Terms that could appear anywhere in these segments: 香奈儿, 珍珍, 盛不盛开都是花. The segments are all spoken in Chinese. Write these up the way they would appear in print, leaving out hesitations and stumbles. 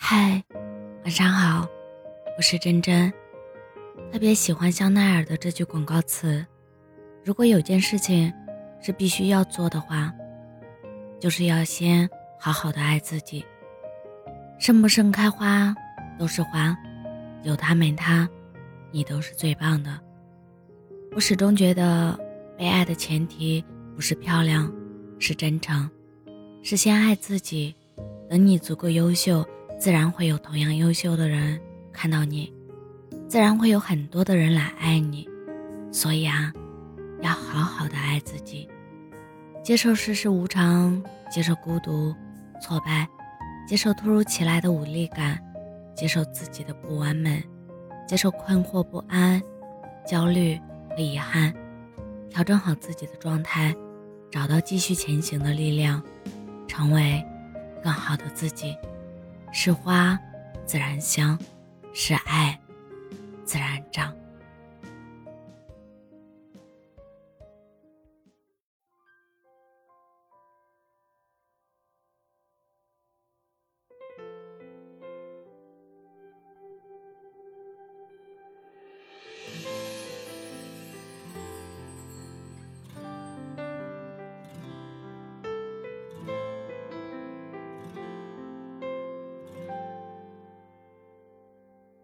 嗨，晚上好，我是珍珍。特别喜欢香奈儿的这句广告词，如果有件事情是必须要做的话，就是要先好好的爱自己。盛不盛开花都是花，有它没它，你都是最棒的。我始终觉得被爱的前提不是漂亮，是真诚，是先爱自己，等你足够优秀，自然会有同样优秀的人看到你，自然会有很多的人来爱你。所以啊，要好好的爱自己，接受世事无常，接受孤独、挫败，接受突如其来的无力感，接受自己的不完美，接受困惑、不安、焦虑和遗憾，调整好自己的状态，找到继续前行的力量，成为更好的自己。是花自然香，是爱自然长。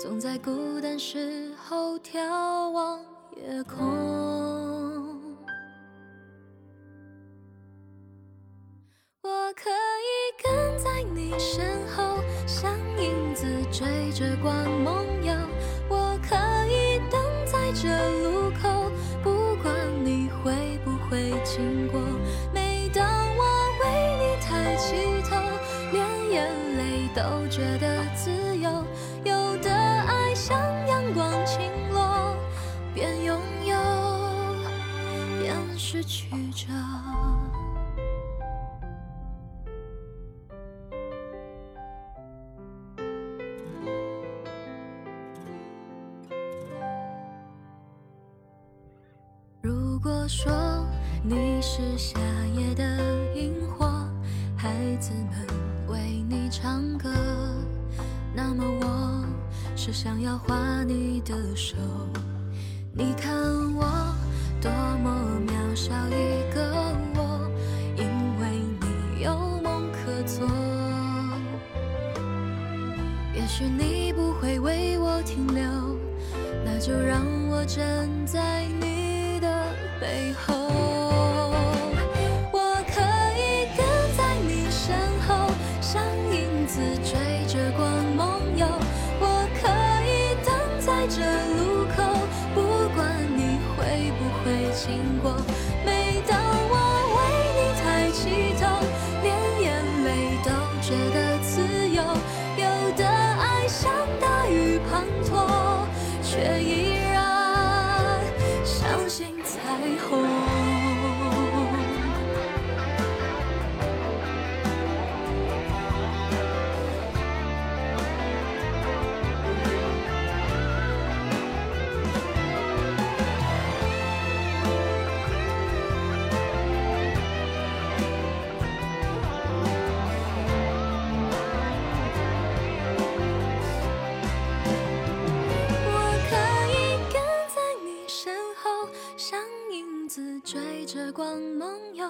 总在孤单时候眺望夜空。我可以跟在你身后，像影子追着光梦游。我可以等在这路口，不管你会不会经过。每当我为你抬起头，连眼泪都觉得自由。有的爱像阳光倾落，边拥有边失去着。如果说你是夏夜的萤火，孩子们为你唱歌，那么我是想要画你的手。你看我多么渺小一个我，因为你有梦可做。也许你不会为我停留，那就让我站在你的背后。我可以跟在你身后，像影子追着光梦游。我可以等在这路口，不管你会不会经过。每当我为你抬起头，连眼泪都觉得自由。有的爱像大雨滂沱，却依然相信彩虹。追着光梦游。